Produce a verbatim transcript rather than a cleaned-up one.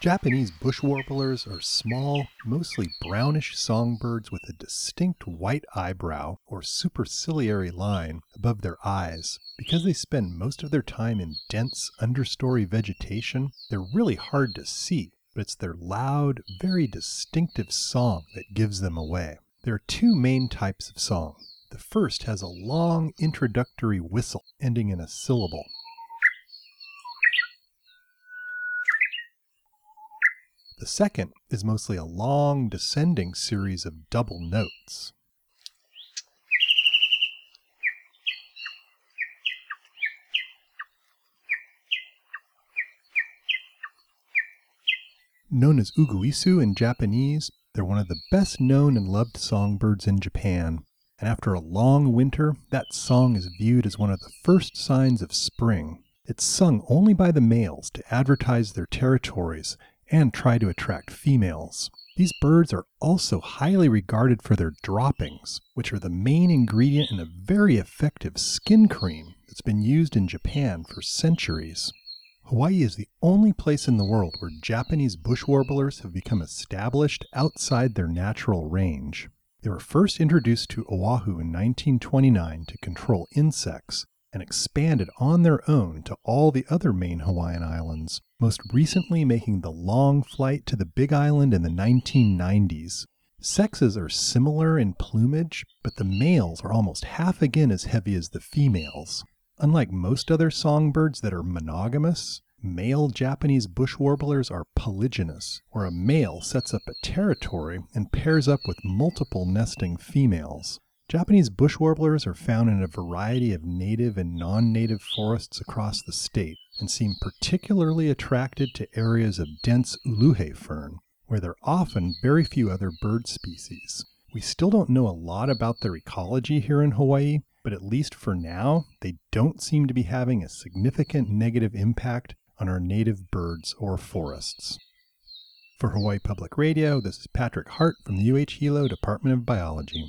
Japanese bush warblers are small, mostly brownish songbirds with a distinct white eyebrow or superciliary line above their eyes. Because they spend most of their time in dense understory vegetation, they're really hard to see, but it's their loud, very distinctive song that gives them away. There are two main types of song. The first has a long introductory whistle ending in a syllable. The second is mostly a long descending series of double notes. Known as uguisu in Japanese, they're one of the best known and loved songbirds in Japan. And after a long winter, that song is viewed as one of the first signs of spring. It's sung only by the males to advertise their territories and try to attract females. These birds are also highly regarded for their droppings, which are the main ingredient in a very effective skin cream that's been used in Japan for centuries. Hawaii is the only place in the world where Japanese bush warblers have become established outside their natural range. They were first introduced to Oahu in nineteen twenty-nine to control insects, and expanded on their own to all the other main Hawaiian islands, most recently making the long flight to the Big Island in the nineteen nineties. Sexes are similar in plumage, but the males are almost half again as heavy as the females. Unlike most other songbirds that are monogamous, male Japanese bush warblers are polygynous, where a male sets up a territory and pairs up with multiple nesting females. Japanese bush warblers are found in a variety of native and non-native forests across the state and seem particularly attracted to areas of dense uluhe fern, where there are often very few other bird species. We still don't know a lot about their ecology here in Hawaii, but at least for now, they don't seem to be having a significant negative impact on our native birds or forests. For Hawaii Public Radio, this is Patrick Hart from the U H Hilo Department of Biology.